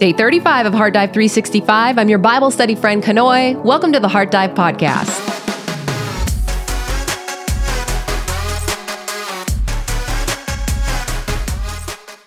Day 35 of Heart Dive 365. I'm your Bible study friend, Kanoe. Welcome to the Heart Dive Podcast.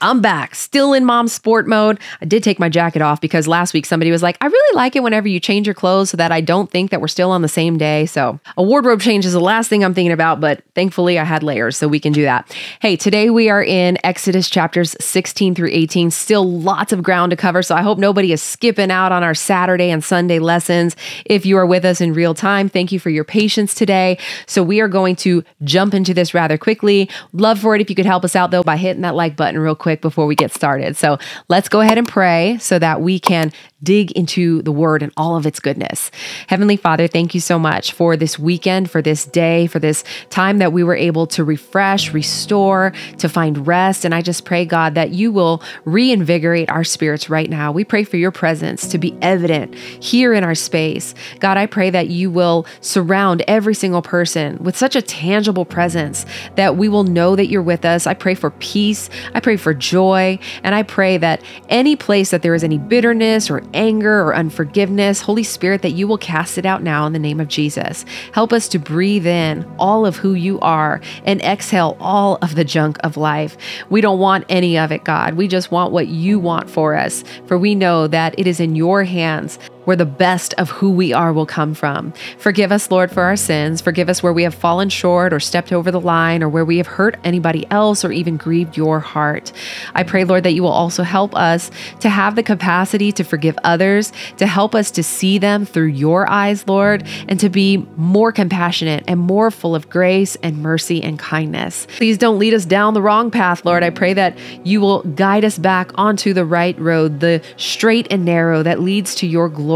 I'm back, still in mom sport mode. I did take my jacket off because last week somebody was like, I really like it whenever you change your clothes so that I don't think that we're still on the same day. So a wardrobe change is the last thing I'm thinking about, but thankfully I had layers, so we can do that. Hey, today we are in Exodus chapters 16 through 18, still lots of ground to cover. So I hope nobody is skipping out on our Saturday and Sunday lessons. If you are with us in real time, thank you for your patience today. So we are going to jump into this rather quickly. Love for it if you could help us out though by hitting that like button real quick before we get started. So let's go ahead and pray so that we can dig into the word and all of its goodness. Heavenly Father, thank you so much for this weekend, for this day, for this time that we were able to refresh, restore, to find rest. And I just pray, God, that you will reinvigorate our spirits right now. We pray for your presence to be evident here in our space. God, I pray that you will surround every single person with such a tangible presence that we will know that you're with us. I pray for peace. I pray for joy. And I pray that any place that there is any bitterness or anger or unforgiveness, Holy Spirit, that you will cast it out now in the name of Jesus. Help us to breathe in all of who you are and exhale all of the junk of life. We don't want any of it, God. We just want what you want for us, for we know that it is in your hands where the best of who we are will come from. Forgive us, Lord, for our sins. Forgive us where we have fallen short or stepped over the line or where we have hurt anybody else or even grieved your heart. I pray, Lord, that you will also help us to have the capacity to forgive others, to help us to see them through your eyes, Lord, and to be more compassionate and more full of grace and mercy and kindness. Please don't lead us down the wrong path, Lord. I pray that you will guide us back onto the right road, the straight and narrow that leads to your glory.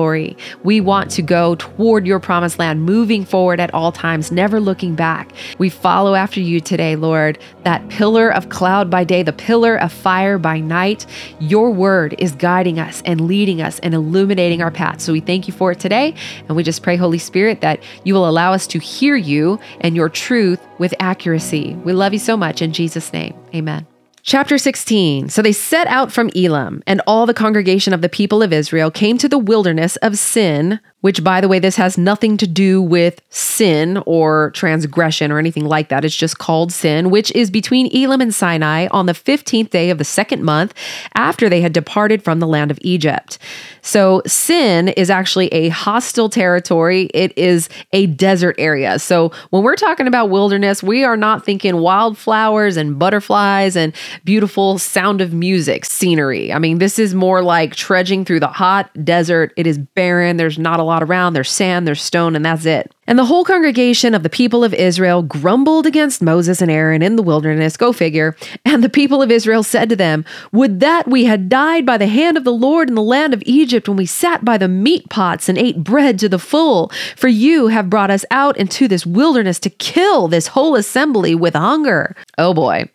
We want to go toward your promised land, moving forward at all times, never looking back. We follow after you today, Lord, that pillar of cloud by day, the pillar of fire by night. Your word is guiding us and leading us and illuminating our path. So we thank you for it today. And we just pray, Holy Spirit, that you will allow us to hear you and your truth with accuracy. We love you so much. In Jesus' name, amen. Chapter 16. So they set out from Elim, and all the congregation of the people of Israel came to the wilderness of Sin, which, by the way, this has nothing to do with sin or transgression or anything like that. It's just called Sin, which is between Elim and Sinai on the 15th day of the second month after they had departed from the land of Egypt. So Sin is actually a hostile territory. It is a desert area. So when we're talking about wilderness, we are not thinking wildflowers and butterflies and beautiful Sound of Music scenery. I mean, this is more like trudging through the hot desert. It is barren. There's not a lot around. There's sand, there's stone, and that's it. And the whole congregation of the people of Israel grumbled against Moses and Aaron in the wilderness, go figure. And the people of Israel said to them, would that we had died by the hand of the Lord in the land of Egypt when we sat by the meat pots and ate bread to the full. For you have brought us out into this wilderness to kill this whole assembly with hunger. Oh boy.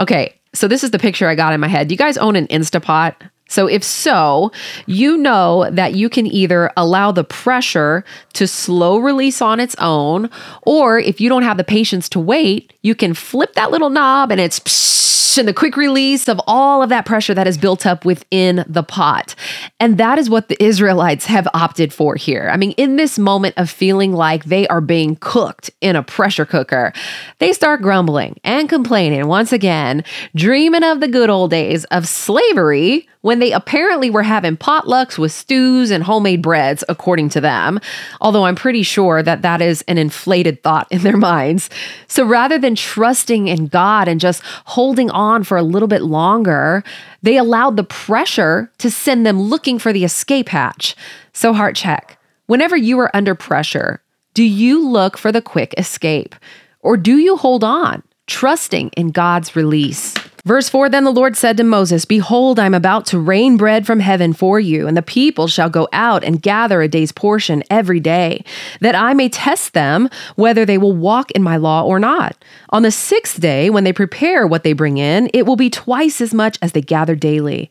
Okay, so this is the picture I got in my head. Do you guys own an Instapot? So if so, you know that you can either allow the pressure to slow release on its own, or if you don't have the patience to wait, you can flip that little knob and it's and the quick release of all of that pressure that is built up within the pot. And that is what the Israelites have opted for here. I mean, in this moment of feeling like they are being cooked in a pressure cooker, they start grumbling and complaining once again, dreaming of the good old days of slavery when they apparently were having potlucks with stews and homemade breads, according to them. Although I'm pretty sure that that is an inflated thought in their minds. So rather than trusting in God and just holding on for a little bit longer, they allowed the pressure to send them looking for the escape hatch. So heart check. Whenever you are under pressure, do you look for the quick escape? Or do you hold on, trusting in God's release? Verse 4, then the Lord said to Moses, behold, I am about to rain bread from heaven for you, and the people shall go out and gather a day's portion every day, that I may test them whether they will walk in my law or not. On the sixth day, when they prepare what they bring in, it will be twice as much as they gather daily.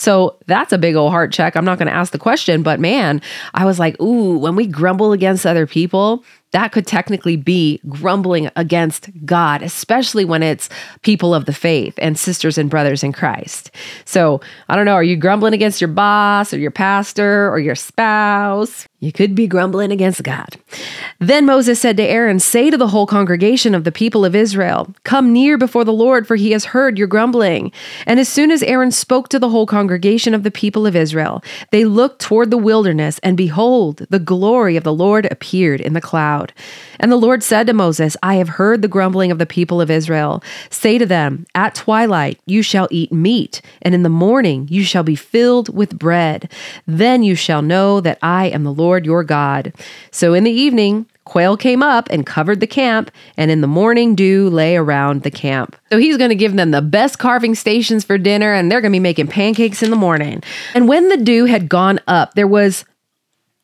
So that's a big old heart check. I'm not going to ask the question, but man, I was like, ooh, when we grumble against other people, that could technically be grumbling against God, especially when it's people of the faith and sisters and brothers in Christ. So I don't know, are you grumbling against your boss or your pastor or your spouse? You could be grumbling against God. Then Moses said to Aaron, "Say to the whole congregation of the people of Israel, 'Come near before the Lord, for he has heard your grumbling.'" And as soon as Aaron spoke to the whole congregation of the people of Israel, they looked toward the wilderness, and behold, the glory of the Lord appeared in the cloud. And the Lord said to Moses, "I have heard the grumbling of the people of Israel. Say to them, 'At twilight you shall eat meat, and in the morning you shall be filled with bread. Then you shall know that I am the Lord your God.'" So in the evening, quail came up and covered the camp, and in the morning dew lay around the camp. So he's going to give them the best carving stations for dinner, and they're going to be making pancakes in the morning. And when the dew had gone up, there was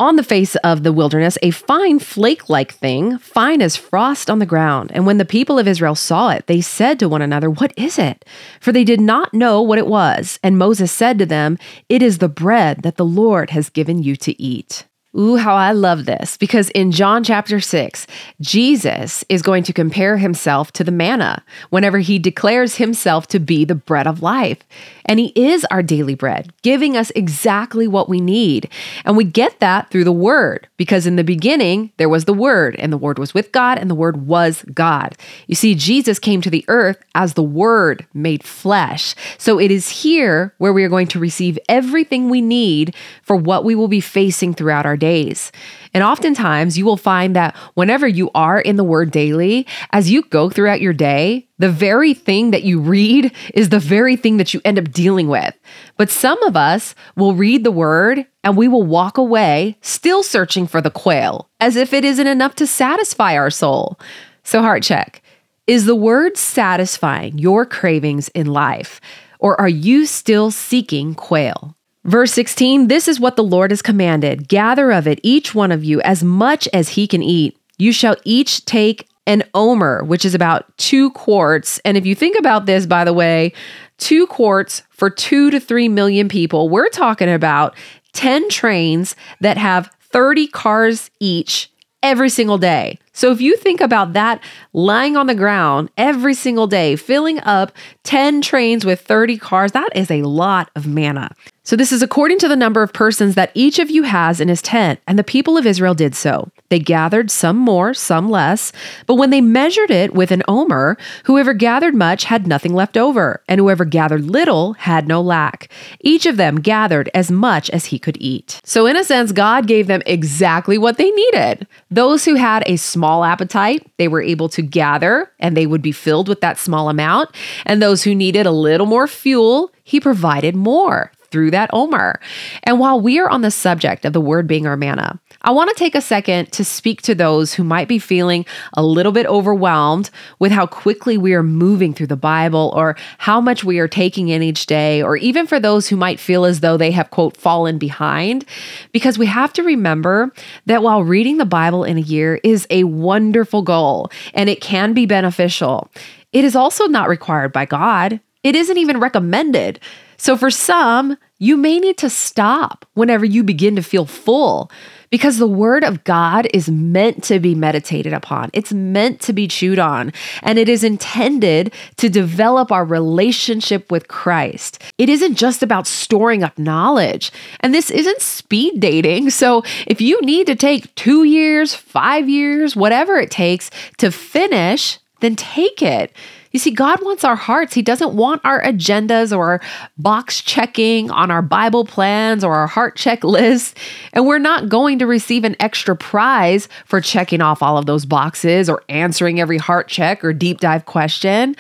on the face of the wilderness a fine flake-like thing, fine as frost on the ground. And when the people of Israel saw it, they said to one another, "What is it?" For they did not know what it was. And Moses said to them, "It is the bread that the Lord has given you to eat." Ooh, how I love this, because in John chapter 6, Jesus is going to compare himself to the manna whenever he declares himself to be the bread of life. And he is our daily bread, giving us exactly what we need. And we get that through the Word, because in the beginning, there was the Word, and the Word was with God, and the Word was God. You see, Jesus came to the earth as the Word made flesh. So it is here where we are going to receive everything we need for what we will be facing throughout our days. And oftentimes, you will find that whenever you are in the Word daily, as you go throughout your day, the very thing that you read is the very thing that you end up dealing with. But some of us will read the Word and we will walk away still searching for the quail, as if it isn't enough to satisfy our soul. So heart check, is the Word satisfying your cravings in life? Or are you still seeking quail? Verse 16, "This is what the Lord has commanded. Gather of it, each one of you, as much as he can eat. You shall each take an omer," which is about 2 quarts. And if you think about this, by the way, 2 quarts for 2 to 3 million people, we're talking about 10 trains that have 30 cars each every single day. So if you think about that lying on the ground every single day, filling up 10 trains with 30 cars, that is a lot of manna. So this is according to the number of persons that each of you has in his tent. And the people of Israel did so. They gathered some more, some less. But when they measured it with an omer, whoever gathered much had nothing left over, and whoever gathered little had no lack. Each of them gathered as much as he could eat. So in a sense, God gave them exactly what they needed. Those who had a small appetite, they were able to gather and they would be filled with that small amount. And those who needed a little more fuel, he provided more through that omer. And while we are on the subject of the Word being our manna, I want to take a second to speak to those who might be feeling a little bit overwhelmed with how quickly we are moving through the Bible or how much we are taking in each day, or even for those who might feel as though they have, quote, fallen behind, because we have to remember that while reading the Bible in a year is a wonderful goal and it can be beneficial, it is also not required by God. It isn't even recommended. So for some, you may need to stop whenever you begin to feel full, because the Word of God is meant to be meditated upon. It's meant to be chewed on, and it is intended to develop our relationship with Christ. It isn't just about storing up knowledge, and this isn't speed dating. So if you need to take 2 years, 5 years, whatever it takes to finish, then take it. You see, God wants our hearts. He doesn't want our agendas or our box checking on our Bible plans or our heart checklists. And we're not going to receive an extra prize for checking off all of those boxes or answering every heart check or deep dive question.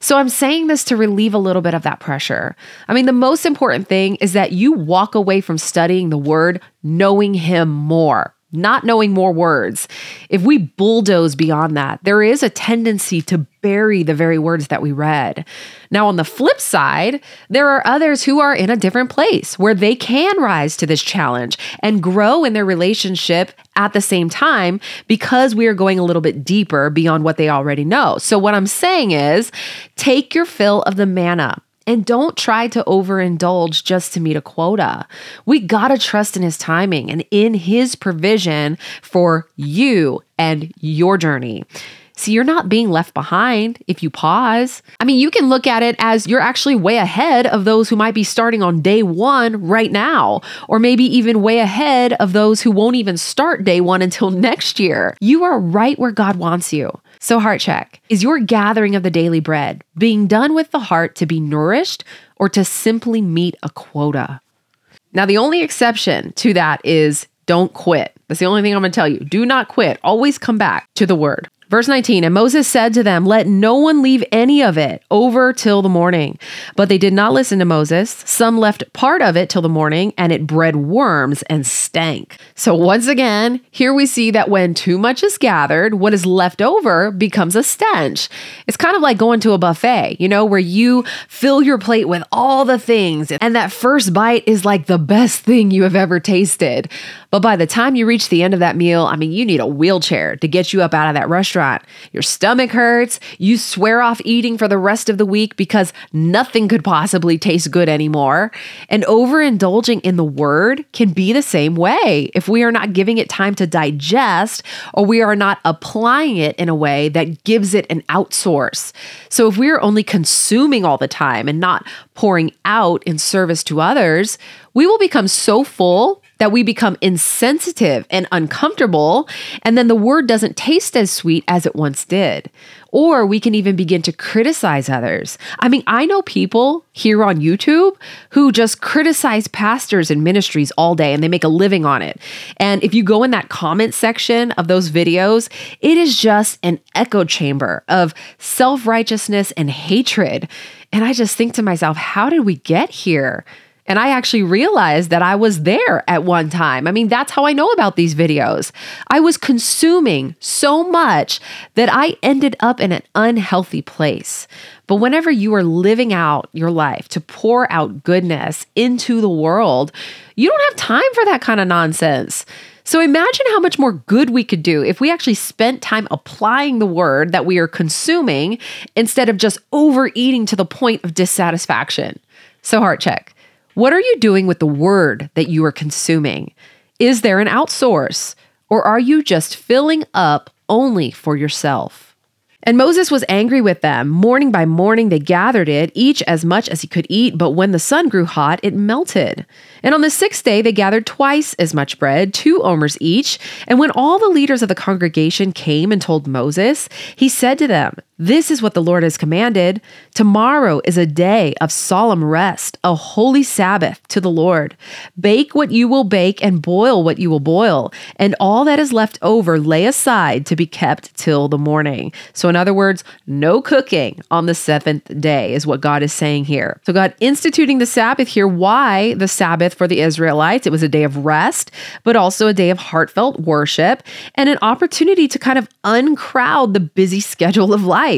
So I'm saying this to relieve a little bit of that pressure. I mean, the most important thing is that you walk away from studying the Word knowing Him more, not knowing more words. If we bulldoze beyond that, there is a tendency to bury the very words that we read. Now, on the flip side, there are others who are in a different place where they can rise to this challenge and grow in their relationship at the same time because we are going a little bit deeper beyond what they already know. So what I'm saying is take your fill of the manna. And don't try to overindulge just to meet a quota. We gotta trust in His timing and in His provision for you and your journey. See, you're not being left behind if you pause. I mean, you can look at it as you're actually way ahead of those who might be starting on day one right now, or maybe even way ahead of those who won't even start day one until next year. You are right where God wants you. So heart check, is your gathering of the daily bread being done with the heart to be nourished or to simply meet a quota? Now, the only exception to that is don't quit. That's the only thing I'm going to tell you. Do not quit. Always come back to the Word. Verse 19, and Moses said to them, let no one leave any of it over till the morning. But they did not listen to Moses. Some left part of it till the morning, and it bred worms and stank. So once again, here we see that when too much is gathered, what is left over becomes a stench. It's kind of like going to a buffet, you know, where you fill your plate with all the things, and that first bite is like the best thing you have ever tasted. But by the time you reach the end of that meal, I mean, you need a wheelchair to get you up out of that restaurant. Your stomach hurts, you swear off eating for the rest of the week because nothing could possibly taste good anymore. And overindulging in the Word can be the same way if we are not giving it time to digest or we are not applying it in a way that gives it an outsource. So if we are only consuming all the time and not pouring out in service to others, we will become so full that we become insensitive and uncomfortable, and then the Word doesn't taste as sweet as it once did. Or we can even begin to criticize others. I mean, I know people here on YouTube who just criticize pastors and ministries all day, and they make a living on it. And if you go in that comment section of those videos, it is just an echo chamber of self-righteousness and hatred. And I just think to myself, how did we get here? And I actually realized that I was there at one time. I mean, that's how I know about these videos. I was consuming so much that I ended up in an unhealthy place. But whenever you are living out your life to pour out goodness into the world, you don't have time for that kind of nonsense. So imagine how much more good we could do if we actually spent time applying the Word that we are consuming instead of just overeating to the point of dissatisfaction. So heart check. What are you doing with the Word that you are consuming? Is there an outsource, or are you just filling up only for yourself? And Moses was angry with them. Morning by morning, they gathered it, each as much as he could eat. But when the sun grew hot, it melted. And on the sixth day, they gathered twice as much bread, 2 omers each. And when all the leaders of the congregation came and told Moses, he said to them, this is what the Lord has commanded. Tomorrow is a day of solemn rest, a holy Sabbath to the Lord. Bake what you will bake and boil what you will boil. And all that is left over lay aside to be kept till the morning. So in other words, no cooking on the 7th day is what God is saying here. So God instituting the Sabbath here. Why the Sabbath for the Israelites? It was a day of rest, but also a day of heartfelt worship and an opportunity to kind of uncrowd the busy schedule of life.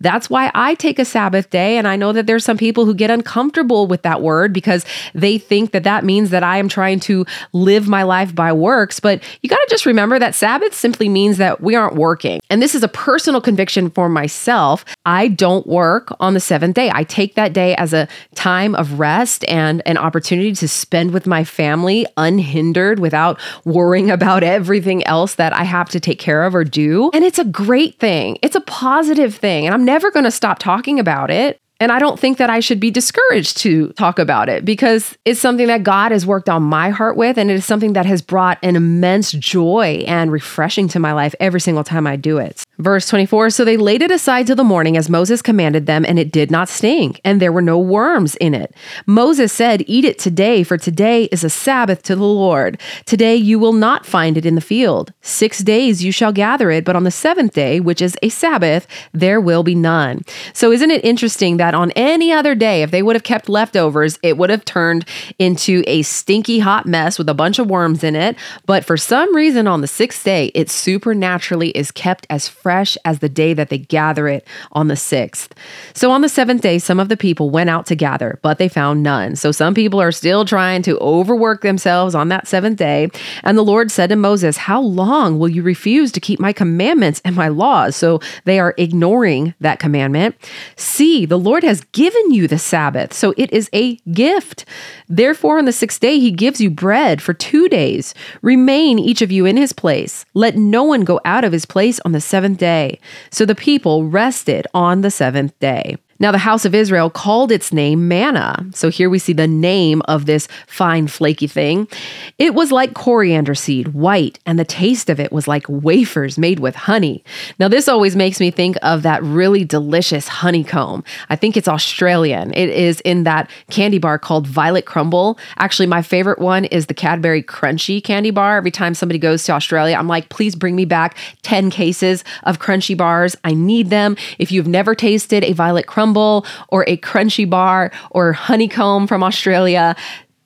That's why I take a Sabbath day. And I know that there's some people who get uncomfortable with that word because they think that that means that I am trying to live my life by works. But you got to just remember that Sabbath simply means that we aren't working. And this is a personal conviction for myself. I don't work on the 7th day. I take that day as a time of rest and an opportunity to spend with my family unhindered without worrying about everything else that I have to take care of or do. And it's a great thing. It's a positive thing. And I'm never going to stop talking about it. And I don't think that I should be discouraged to talk about it because it's something that God has worked on my heart with. And it is something that has brought an immense joy and refreshing to my life every single time I do it. Verse 24, so they laid it aside till the morning as Moses commanded them, and it did not stink, and there were no worms in it. Moses said, eat it today, for today is a Sabbath to the Lord. Today you will not find it in the field. 6 days you shall gather it, but on the seventh day, which is a Sabbath, there will be none. So isn't it interesting that on any other day, if they would have kept leftovers, it would have turned into a stinky hot mess with a bunch of worms in it. But for some reason on the sixth day, it supernaturally is kept as fresh as the day that they gather it on the sixth. So on the seventh day, some of the people went out to gather, but they found none. So some people are still trying to overwork themselves on that seventh day. And the Lord said to Moses, how long will you refuse to keep my commandments and my laws? So they are ignoring that commandment. See, the Lord has given you the Sabbath, so it is a gift. Therefore, on the sixth day, he gives you bread for 2 days. Remain each of you in his place. Let no one go out of his place on the seventh day. So the people rested on the seventh day. Now the house of Israel called its name manna. So here we see the name of this fine flaky thing. It was like coriander seed, white, and the taste of it was like wafers made with honey. Now this always makes me think of that really delicious honeycomb. I think it's Australian. It is in that candy bar called Violet Crumble. Actually, my favorite one is the Cadbury Crunchy candy bar. Every time somebody goes to Australia, I'm like, please bring me back 10 cases of crunchy bars. I need them. If you've never tasted a Violet Crumble, or a crunchy bar or honeycomb from Australia,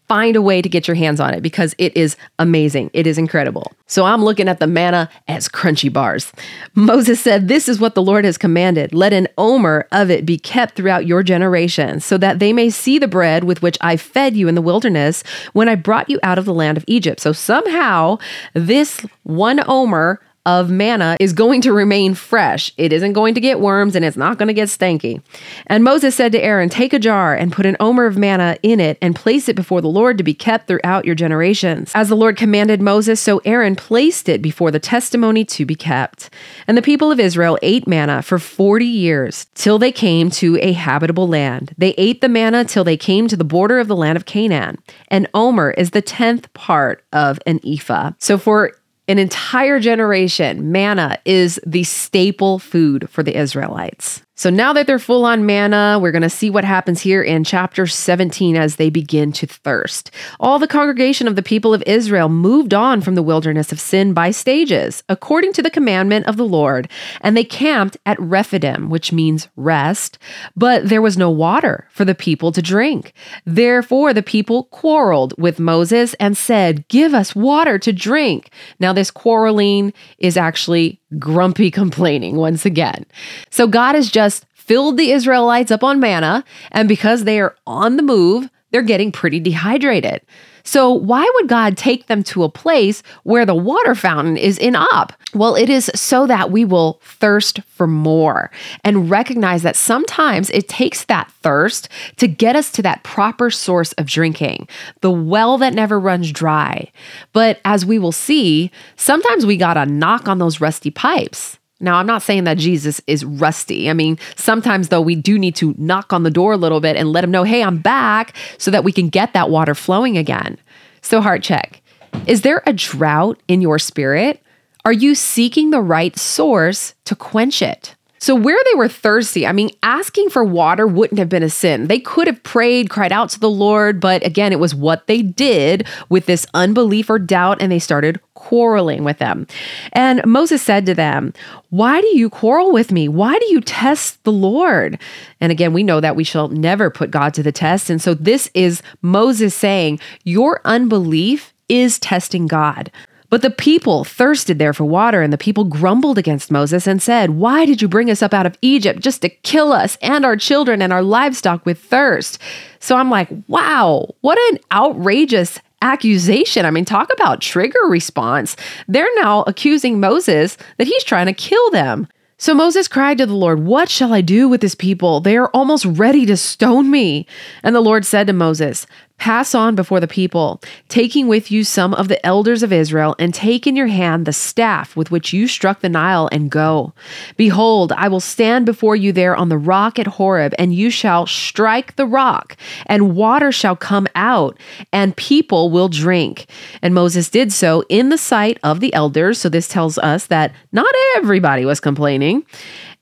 find a way to get your hands on it because it is amazing. It is incredible. So I'm looking at the manna as crunchy bars. Moses said, this is what the Lord has commanded. Let an omer of it be kept throughout your generations so that they may see the bread with which I fed you in the wilderness when I brought you out of the land of Egypt. So somehow this one omer of manna is going to remain fresh. It isn't going to get worms and it's not going to get stanky. And Moses said to Aaron, take a jar and put an omer of manna in it and place it before the Lord to be kept throughout your generations. As the Lord commanded Moses, so Aaron placed it before the testimony to be kept. And the people of Israel ate manna for 40 years till they came to a habitable land. They ate the manna till they came to the border of the land of Canaan. An omer is the 10th part of an ephah. So for an entire generation, manna is the staple food for the Israelites. So now that they're full on manna, we're going to see what happens here in chapter 17 as they begin to thirst. All the congregation of the people of Israel moved on from the wilderness of sin by stages, according to the commandment of the Lord, and they camped at Rephidim, which means rest, but there was no water for the people to drink. Therefore, the people quarreled with Moses and said, give us water to drink. Now this quarreling is actually grumpy complaining once again. So God has just filled the Israelites up on manna, and because they are on the move, they're getting pretty dehydrated. So why would God take them to a place where the water fountain is in up? Well, it is so that we will thirst for more and recognize that sometimes it takes that thirst to get us to that proper source of drinking, the well that never runs dry. But as we will see, sometimes we got to knock on those rusty pipes. Now, I'm not saying that Jesus is rusty. I mean, sometimes though, we do need to knock on the door a little bit and let him know, hey, I'm back, so that we can get that water flowing again. So heart check. Is there a drought in your spirit? Are you seeking the right source to quench it? So where they were thirsty, I mean, asking for water wouldn't have been a sin. They could have prayed, cried out to the Lord, but again, it was what they did with this unbelief or doubt, and they started quarreling with them. And Moses said to them, why do you quarrel with me? Why do you test the Lord? And again, we know that we shall never put God to the test. And so this is Moses saying, your unbelief is testing God. But the people thirsted there for water, and the people grumbled against Moses and said, why did you bring us up out of Egypt just to kill us and our children and our livestock with thirst? So I'm like, wow, what an outrageous accusation. I mean, talk about trigger response. They're now accusing Moses that he's trying to kill them. So Moses cried to the Lord, what shall I do with this people? They are almost ready to stone me. And the Lord said to Moses, Pass on before the people, taking with you some of the elders of Israel, and take in your hand the staff with which you struck the Nile, and go. Behold, I will stand before you there on the rock at Horeb, and you shall strike the rock, and water shall come out, and people will drink. And Moses did so in the sight of the elders. So this tells us that not everybody was complaining.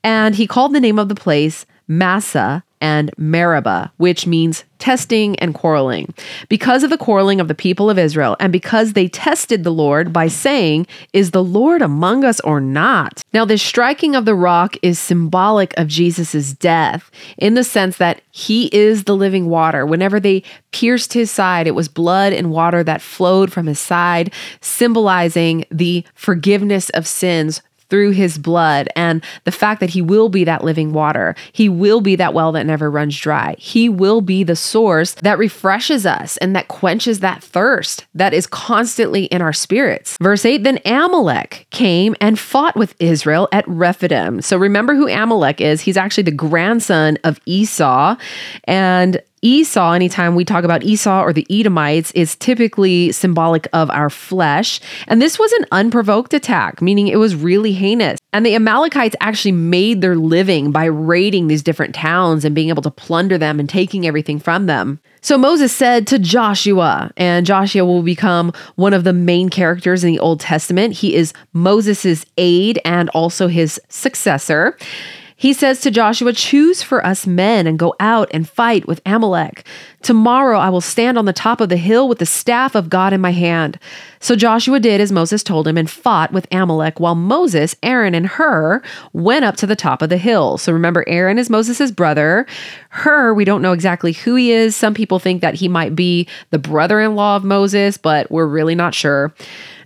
And he called the name of the place Massah and Meribah, which means testing and quarreling, because of the quarreling of the people of Israel, and because they tested the Lord by saying, "Is the Lord among us or not?" Now, this striking of the rock is symbolic of Jesus's death, in the sense that he is the living water. Whenever they pierced his side, it was blood and water that flowed from his side, symbolizing the forgiveness of sins through his blood, and the fact that he will be that living water. He will be that well that never runs dry. He will be the source that refreshes us and that quenches that thirst that is constantly in our spirits. Verse 8, then Amalek came and fought with Israel at Rephidim. So remember who Amalek is. He's actually the grandson of Esau, and Esau, anytime we talk about Esau or the Edomites, is typically symbolic of our flesh. And this was an unprovoked attack, meaning it was really heinous. And the Amalekites actually made their living by raiding these different towns and being able to plunder them and taking everything from them. So Moses said to Joshua, and Joshua will become one of the main characters in the Old Testament. He is Moses' aide and also his successor. He says to Joshua, "Choose for us men and go out and fight with Amalek. Tomorrow I will stand on the top of the hill with the staff of God in my hand." So Joshua did as Moses told him and fought with Amalek, while Moses, Aaron, and Hur went up to the top of the hill. So remember, Aaron is Moses' brother. Hur, we don't know exactly who he is. Some people think that he might be the brother-in-law of Moses, but we're really not sure.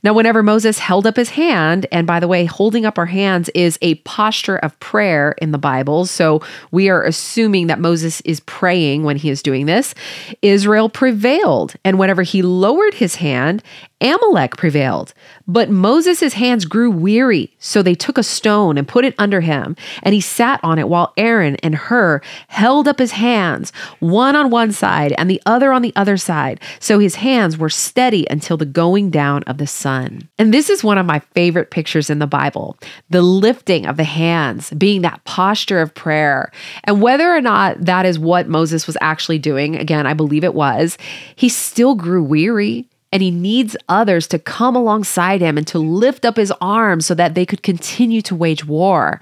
Now, whenever Moses held up his hand, and by the way, holding up our hands is a posture of prayer in the Bible, so we are assuming that Moses is praying when he is doing this, Israel prevailed. And whenever he lowered his hand, Amalek prevailed. But Moses' hands grew weary, so they took a stone and put it under him, and he sat on it while Aaron and Hur held up his hands, one on one side and the other on the other side, so his hands were steady until the going down of the sun. And this is one of my favorite pictures in the Bible, the lifting of the hands being that posture of prayer. And whether or not that is what Moses was actually doing, again, I believe it was, he still grew weary. And he needs others to come alongside him and to lift up his arms so that they could continue to wage war.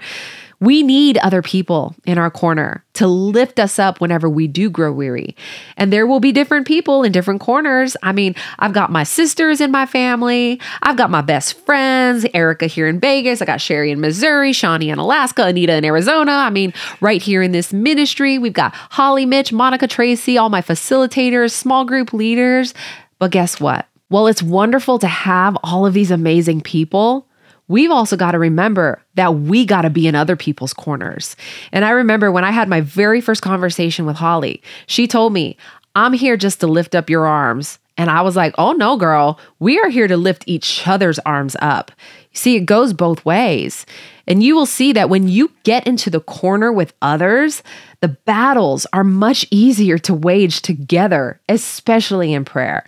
We need other people in our corner to lift us up whenever we do grow weary. And there will be different people in different corners. I mean, I've got my sisters in my family. I've got my best friends, Erica here in Vegas. I got Sherry in Missouri, Shawnee in Alaska, Anita in Arizona. I mean, right here in this ministry, we've got Holly, Mitch, Monica, Tracy, all my facilitators, small group leaders. But guess what? While it's wonderful to have all of these amazing people, we've also got to remember that we got to be in other people's corners. And I remember when I had my very first conversation with Holly, she told me, "I'm here just to lift up your arms." And I was like, "Oh no, girl, we are here to lift each other's arms up." You see, it goes both ways. And you will see that when you get into the corner with others, the battles are much easier to wage together, especially in prayer.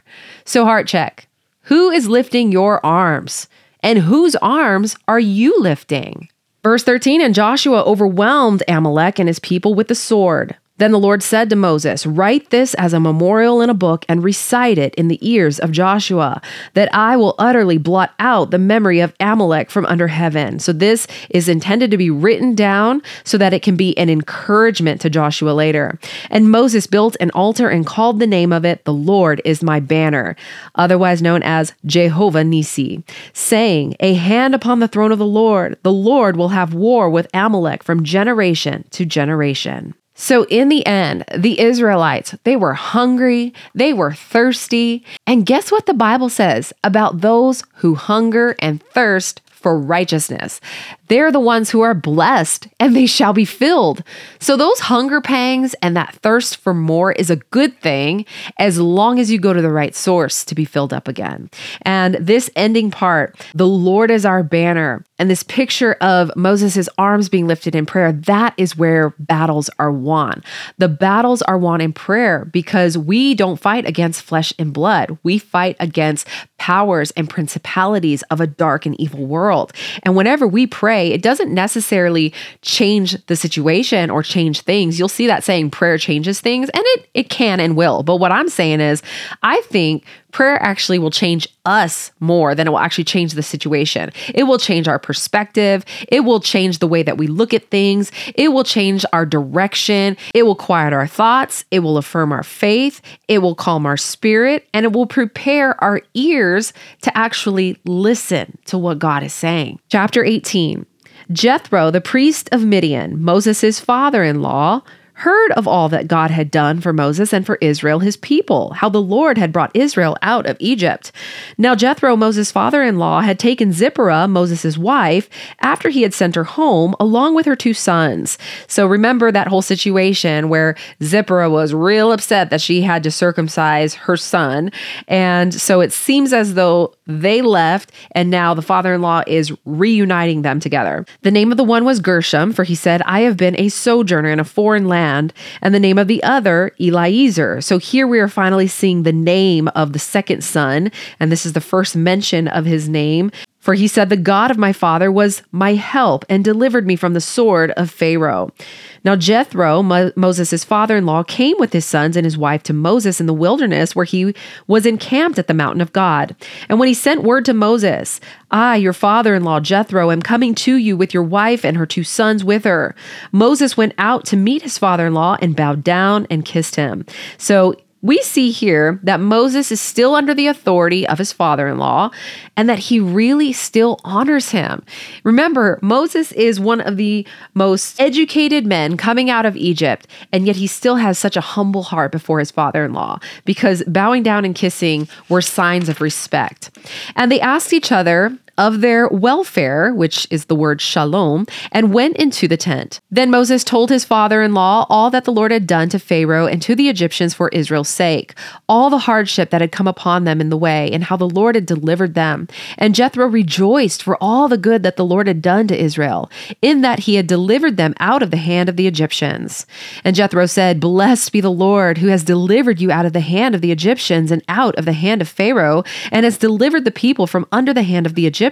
So heart check, who is lifting your arms? And whose arms are you lifting? Verse 13, and Joshua overwhelmed Amalek and his people with the sword. Then the Lord said to Moses, "Write this as a memorial in a book and recite it in the ears of Joshua, that I will utterly blot out the memory of Amalek from under heaven." So this is intended to be written down so that it can be an encouragement to Joshua later. And Moses built an altar and called the name of it, "The Lord is my banner," otherwise known as Jehovah Nissi, saying, "A hand upon the throne of the Lord. The Lord will have war with Amalek from generation to generation." So in the end, the Israelites, they were hungry, they were thirsty, and guess what the Bible says about those who hunger and thirst for righteousness? They're the ones who are blessed, and they shall be filled. So those hunger pangs and that thirst for more is a good thing, as long as you go to the right source to be filled up again. And this ending part, "The Lord is our banner." and this picture of Moses' arms being lifted in prayer, that is where battles are won. The battles are won in prayer because we don't fight against flesh and blood. We fight against powers and principalities of a dark and evil world. And whenever we pray, it doesn't necessarily change the situation or change things. You'll see that saying prayer changes things, and it can and will. But what I'm saying is, I think prayer actually will change us more than it will actually change the situation. It will change our perspective. It will change the way that we look at things. It will change our direction. It will quiet our thoughts. It will affirm our faith. It will calm our spirit, and it will prepare our ears to actually listen to what God is saying. Chapter 18, Jethro, the priest of Midian, Moses' father-in-law, heard of all that God had done for Moses and for Israel, his people, how the Lord had brought Israel out of Egypt. Now Jethro, Moses' father-in-law, had taken Zipporah, Moses' wife, after he had sent her home, along with her two sons. So remember that whole situation where Zipporah was real upset that she had to circumcise her son. And so it seems as though they left, and now the father-in-law is reuniting them together. The name of the one was Gershom, for he said, I have been a sojourner in a foreign land. And the name of the other, Eliaser. So here we are finally seeing the name of the second son, and this is the first mention of his name. For he said, the God of my father was my help and delivered me from the sword of Pharaoh. Now Jethro, Moses' father-in-law, came with his sons and his wife to Moses in the wilderness where he was encamped at the mountain of God. And when he sent word to Moses, I, your father-in-law Jethro, am coming to you with your wife and her two sons with her. Moses went out to meet his father-in-law and bowed down and kissed him. So we see here that Moses is still under the authority of his father-in-law and that he really still honors him. Remember, Moses is one of the most educated men coming out of Egypt, and yet he still has such a humble heart before his father-in-law because bowing down and kissing were signs of respect. And they asked each other of their welfare, which is the word shalom, and went into the tent. Then Moses told his father-in-law all that the Lord had done to Pharaoh and to the Egyptians for Israel's sake, all the hardship that had come upon them in the way, and how the Lord had delivered them. And Jethro rejoiced for all the good that the Lord had done to Israel, in that he had delivered them out of the hand of the Egyptians. And Jethro said, Blessed be the Lord, who has delivered you out of the hand of the Egyptians and out of the hand of Pharaoh, and has delivered the people from under the hand of the Egyptians.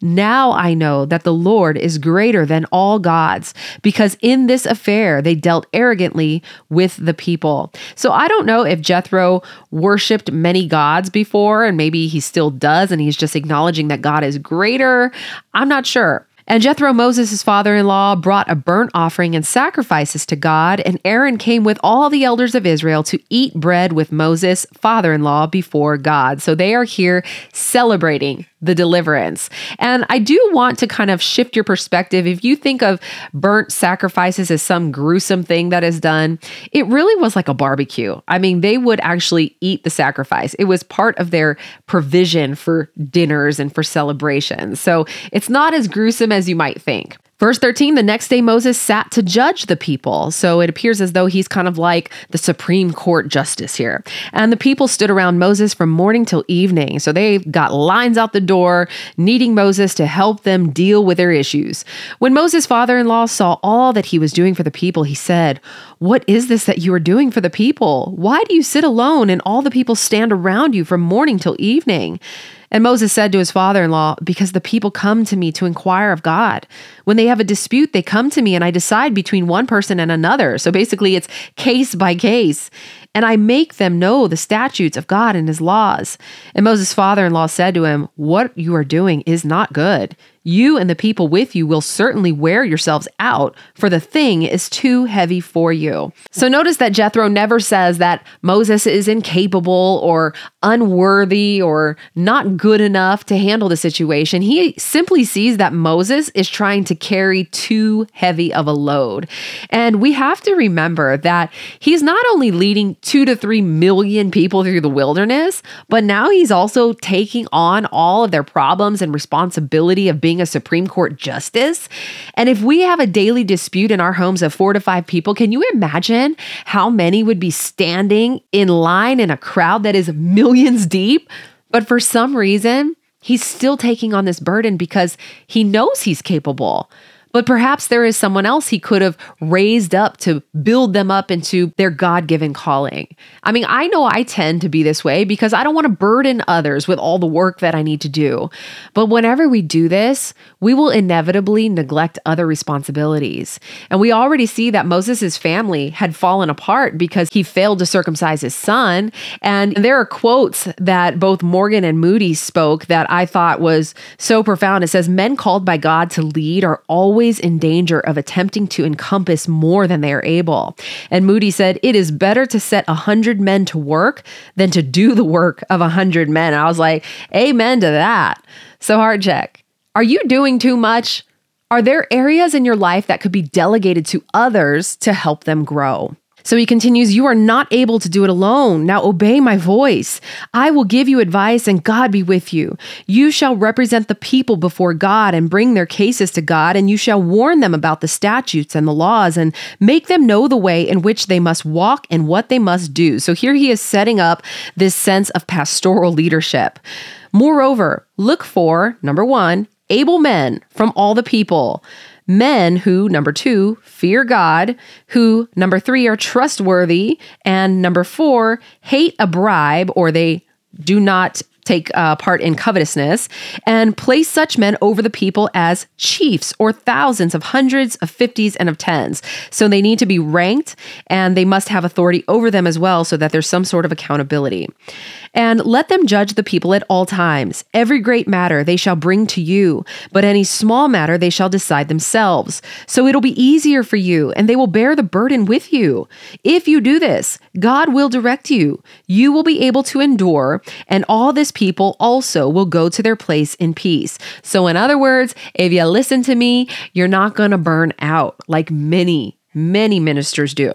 Now I know that the Lord is greater than all gods, because in this affair they dealt arrogantly with the people. So I don't know if Jethro worshipped many gods before, and maybe he still does, and he's just acknowledging that God is greater. I'm not sure. And Jethro, Moses' father-in-law, brought a burnt offering and sacrifices to God, and Aaron came with all the elders of Israel to eat bread with Moses' father-in-law before God. So they are here celebrating the deliverance. And I do want to kind of shift your perspective. If you think of burnt sacrifices as some gruesome thing that is done, it really was like a barbecue. I mean, they would actually eat the sacrifice. It was part of their provision for dinners and for celebrations. So it's not as gruesome as you might think. Verse 13, the next day Moses sat to judge the people. So it appears as though he's kind of like the Supreme Court justice here. And the people stood around Moses from morning till evening. So they got lines out the door, needing Moses to help them deal with their issues. When Moses' father-in-law saw all that he was doing for the people, he said, What is this that you are doing for the people? Why do you sit alone and all the people stand around you from morning till evening? And Moses said to his father-in-law, Because the people come to me to inquire of God. When they have a dispute, they come to me and I decide between one person and another. So basically it's case by case. And I make them know the statutes of God and his laws. And Moses' father-in-law said to him, What you are doing is not good. You and the people with you will certainly wear yourselves out, for the thing is too heavy for you. So notice that Jethro never says that Moses is incapable or unworthy or not good enough to handle the situation. He simply sees that Moses is trying to carry too heavy of a load. And we have to remember that he's not only leading 2 to 3 million people through the wilderness, but now he's also taking on all of their problems and responsibility of being a Supreme Court justice. And if we have a daily dispute in our homes of 4 to 5 people, can you imagine how many would be standing in line in a crowd that is millions deep? But for some reason, He's still taking on this burden because he knows he's capable. But perhaps there is someone else he could have raised up to build them up into their God-given calling. I mean, I know I tend to be this way because I don't want to burden others with all the work that I need to do. But whenever we do this, we will inevitably neglect other responsibilities. And we already see that Moses' family had fallen apart because he failed to circumcise his son. And there are quotes that both Morgan and Moody spoke that I thought was so profound. It says, "Men called by God to lead are always in danger of attempting to encompass more than they are able." And Moody said, "It is better to set 100 men to work than to do the work of 100 men. And I was like, amen to that. So heart check. Are you doing too much? Are there areas in your life that could be delegated to others to help them grow? So he continues, "You are not able to do it alone. Now obey my voice. I will give you advice and God be with you. You shall represent the people before God and bring their cases to God, and you shall warn them about the statutes and the laws and make them know the way in which they must walk and what they must do." So here he is setting up this sense of pastoral leadership. "Moreover, look for, number one, able men from all the people. Men who, number two, fear God, who, number three, are trustworthy, and number four, hate a bribe, or they do not take part in covetousness, and place such men over the people as chiefs, or thousands, of hundreds, of 50s, and of 10s. So they need to be ranked, and they must have authority over them as well, so that there's some sort of accountability. And let them judge the people at all times. Every great matter they shall bring to you, but any small matter they shall decide themselves. So it'll be easier for you, and they will bear the burden with you. If you do this, God will direct you. You will be able to endure, and all this people also will go to their place in peace." So in other words, if you listen to me, you're not going to burn out like many ministers do.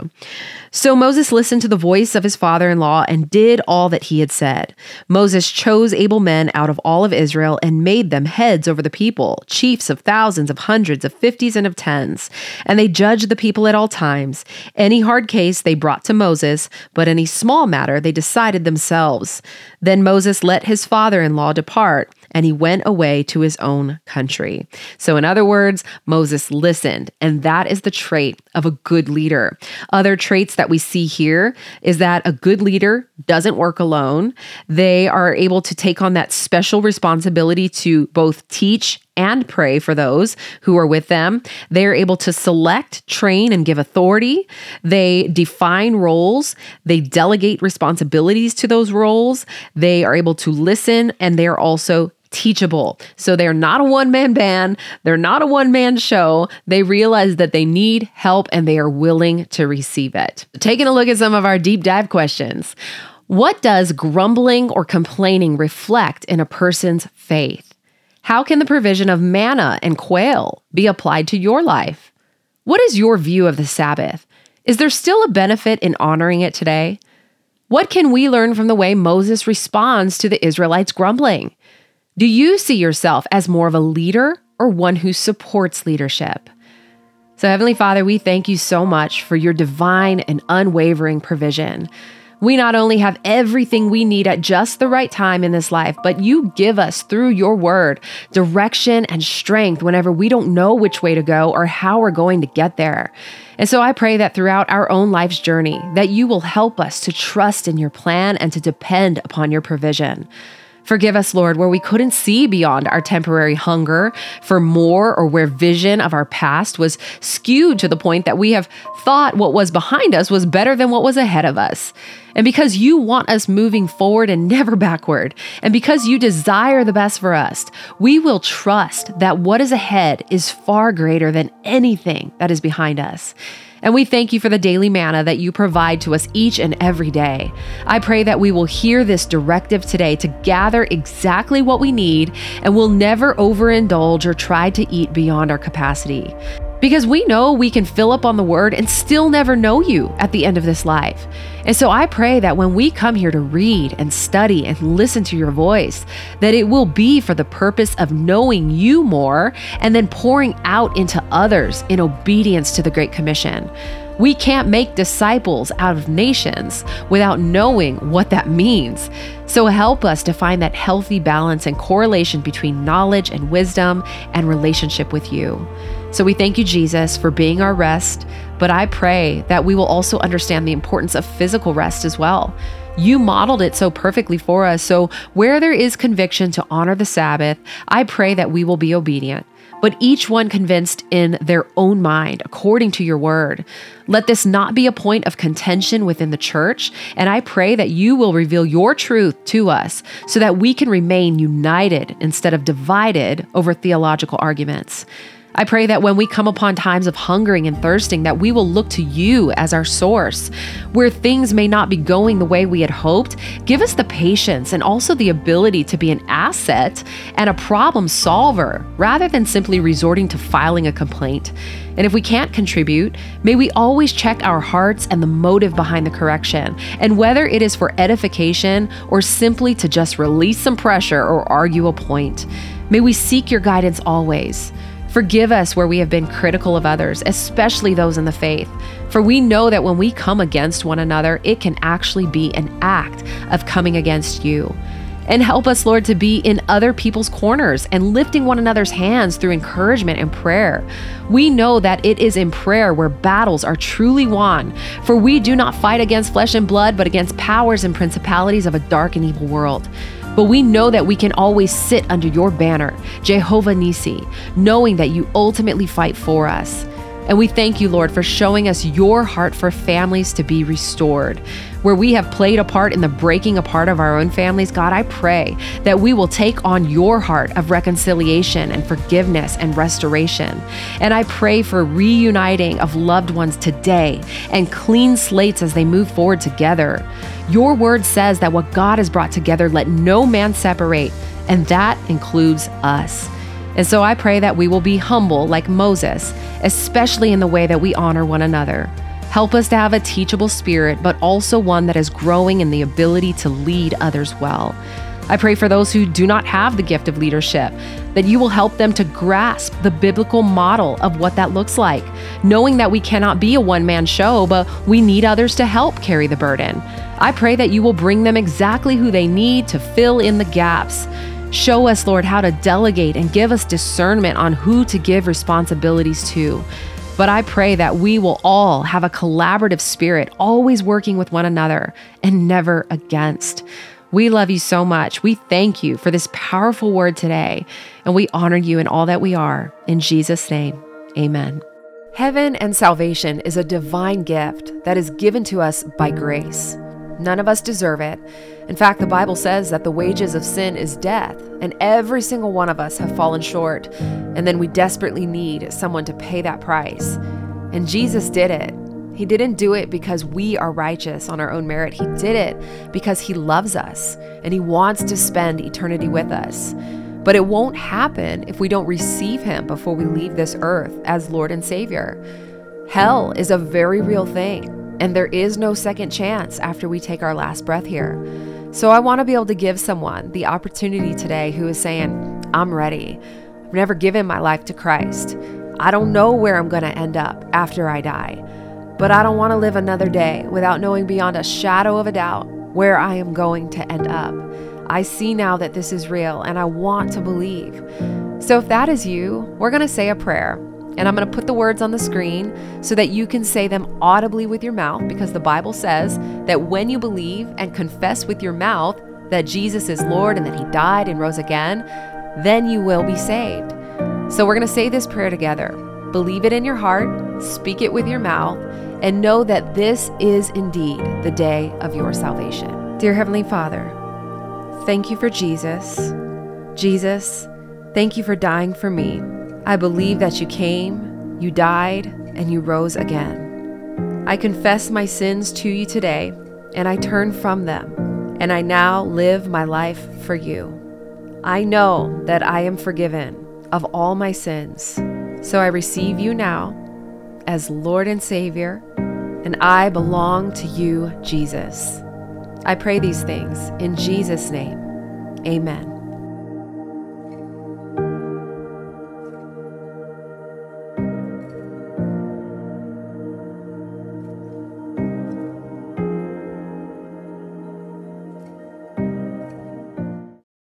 "So Moses listened to the voice of his father-in-law and did all that he had said. Moses chose able men out of all of Israel and made them heads over the people, chiefs of thousands, of hundreds, of 50s, and of 10s. And they judged the people at all times. Any hard case they brought to Moses, but any small matter they decided themselves. Then Moses let his father-in-law depart, and he went away to his own country." So in other words, Moses listened, and that is the trait of a good leader. Other traits that we see here is that a good leader doesn't work alone. They are able to take on that special responsibility to both teach and pray for those who are with them. They're able to select, train, and give authority. They define roles. They delegate responsibilities to those roles. They are able to listen, and they are also teachable. So they're not a one-man band. They're not a one-man show. They realize that they need help, and they are willing to receive it. Taking a look at some of our deep dive questions. What does grumbling or complaining reflect in a person's faith? How can the provision of manna and quail be applied to your life? What is your view of the Sabbath? Is there still a benefit in honoring it today? What can we learn from the way Moses responds to the Israelites' grumbling? Do you see yourself as more of a leader or one who supports leadership? So Heavenly Father, we thank you so much for your divine and unwavering provision. We not only have everything we need at just the right time in this life, but you give us through your word direction and strength whenever we don't know which way to go or how we're going to get there. And so I pray that throughout our own life's journey, that you will help us to trust in your plan and to depend upon your provision. Forgive us, Lord, where we couldn't see beyond our temporary hunger for more, or where vision of our past was skewed to the point that we have thought what was behind us was better than what was ahead of us. And because you want us moving forward and never backward, and because you desire the best for us, we will trust that what is ahead is far greater than anything that is behind us. And we thank you for the daily manna that you provide to us each and every day. I pray that we will hear this directive today to gather exactly what we need, and we'll never overindulge or try to eat beyond our capacity. Because we know we can fill up on the word and still never know you at the end of this life. And so I pray that when we come here to read and study and listen to your voice, that it will be for the purpose of knowing you more and then pouring out into others in obedience to the Great Commission. We can't make disciples out of nations without knowing what that means. So help us to find that healthy balance and correlation between knowledge and wisdom and relationship with you. So we thank you, Jesus, for being our rest, but I pray that we will also understand the importance of physical rest as well. You modeled it so perfectly for us. So where there is conviction to honor the Sabbath, I pray that we will be obedient, but each one convinced in their own mind, according to your word. Let this not be a point of contention within the church, and I pray that you will reveal your truth to us so that we can remain united instead of divided over theological arguments. I pray that when we come upon times of hungering and thirsting, that we will look to you as our source. Where things may not be going the way we had hoped, give us the patience and also the ability to be an asset and a problem solver, rather than simply resorting to filing a complaint. And if we can't contribute, may we always check our hearts and the motive behind the correction, and whether it is for edification or simply to just release some pressure or argue a point. May we seek your guidance always. Forgive us where we have been critical of others, especially those in the faith. For we know that when we come against one another, it can actually be an act of coming against you. And help us, Lord, to be in other people's corners and lifting one another's hands through encouragement and prayer. We know that it is in prayer where battles are truly won. For we do not fight against flesh and blood, but against powers and principalities of a dark and evil world. But we know that we can always sit under your banner, Jehovah Nissi, knowing that you ultimately fight for us. And we thank you, Lord, for showing us your heart for families to be restored. Where we have played a part in the breaking apart of our own families, God, I pray that we will take on your heart of reconciliation and forgiveness and restoration. And I pray for reuniting of loved ones today and clean slates as they move forward together. Your word says that what God has brought together, let no man separate, and that includes us. And so I pray that we will be humble like Moses, especially in the way that we honor one another. Help us to have a teachable spirit, but also one that is growing in the ability to lead others well. I pray for those who do not have the gift of leadership, that you will help them to grasp the biblical model of what that looks like, knowing that we cannot be a one-man show, but we need others to help carry the burden. I pray that you will bring them exactly who they need to fill in the gaps. Show us, Lord, how to delegate and give us discernment on who to give responsibilities to. But I pray that we will all have a collaborative spirit, always working with one another and never against. We love you so much. We thank you for this powerful word today, and we honor you in all that we are. In Jesus' name, amen. Heaven and salvation is a divine gift that is given to us by grace. None of us deserve it. In fact, the Bible says that the wages of sin is death, and every single one of us have fallen short, and then we desperately need someone to pay that price. And Jesus did it. He didn't do it because we are righteous on our own merit. He did it because he loves us, and he wants to spend eternity with us. But it won't happen if we don't receive him before we leave this earth as Lord and Savior. Hell is a very real thing. And there is no second chance after we take our last breath here. So I want to be able to give someone the opportunity today who is saying, I'm ready. I've never given my life to Christ. I don't know where I'm going to end up after I die, but I don't want to live another day without knowing beyond a shadow of a doubt where I am going to end up. I see now that this is real and I want to believe. So if that is you, we're going to say a prayer. And I'm going to put the words on the screen so that you can say them audibly with your mouth, because the Bible says that when you believe and confess with your mouth that Jesus is Lord and that he died and rose again, then you will be saved. So we're going to say this prayer together. Believe it in your heart, speak it with your mouth, and know that this is indeed the day of your salvation. Dear Heavenly Father, thank you for Jesus. Jesus, thank you for dying for me. I believe that you came, you died, and you rose again. I confess my sins to you today, and I turn from them, and I now live my life for you. I know that I am forgiven of all my sins, so I receive you now as Lord and Savior, and I belong to you, Jesus. I pray these things in Jesus' name. Amen.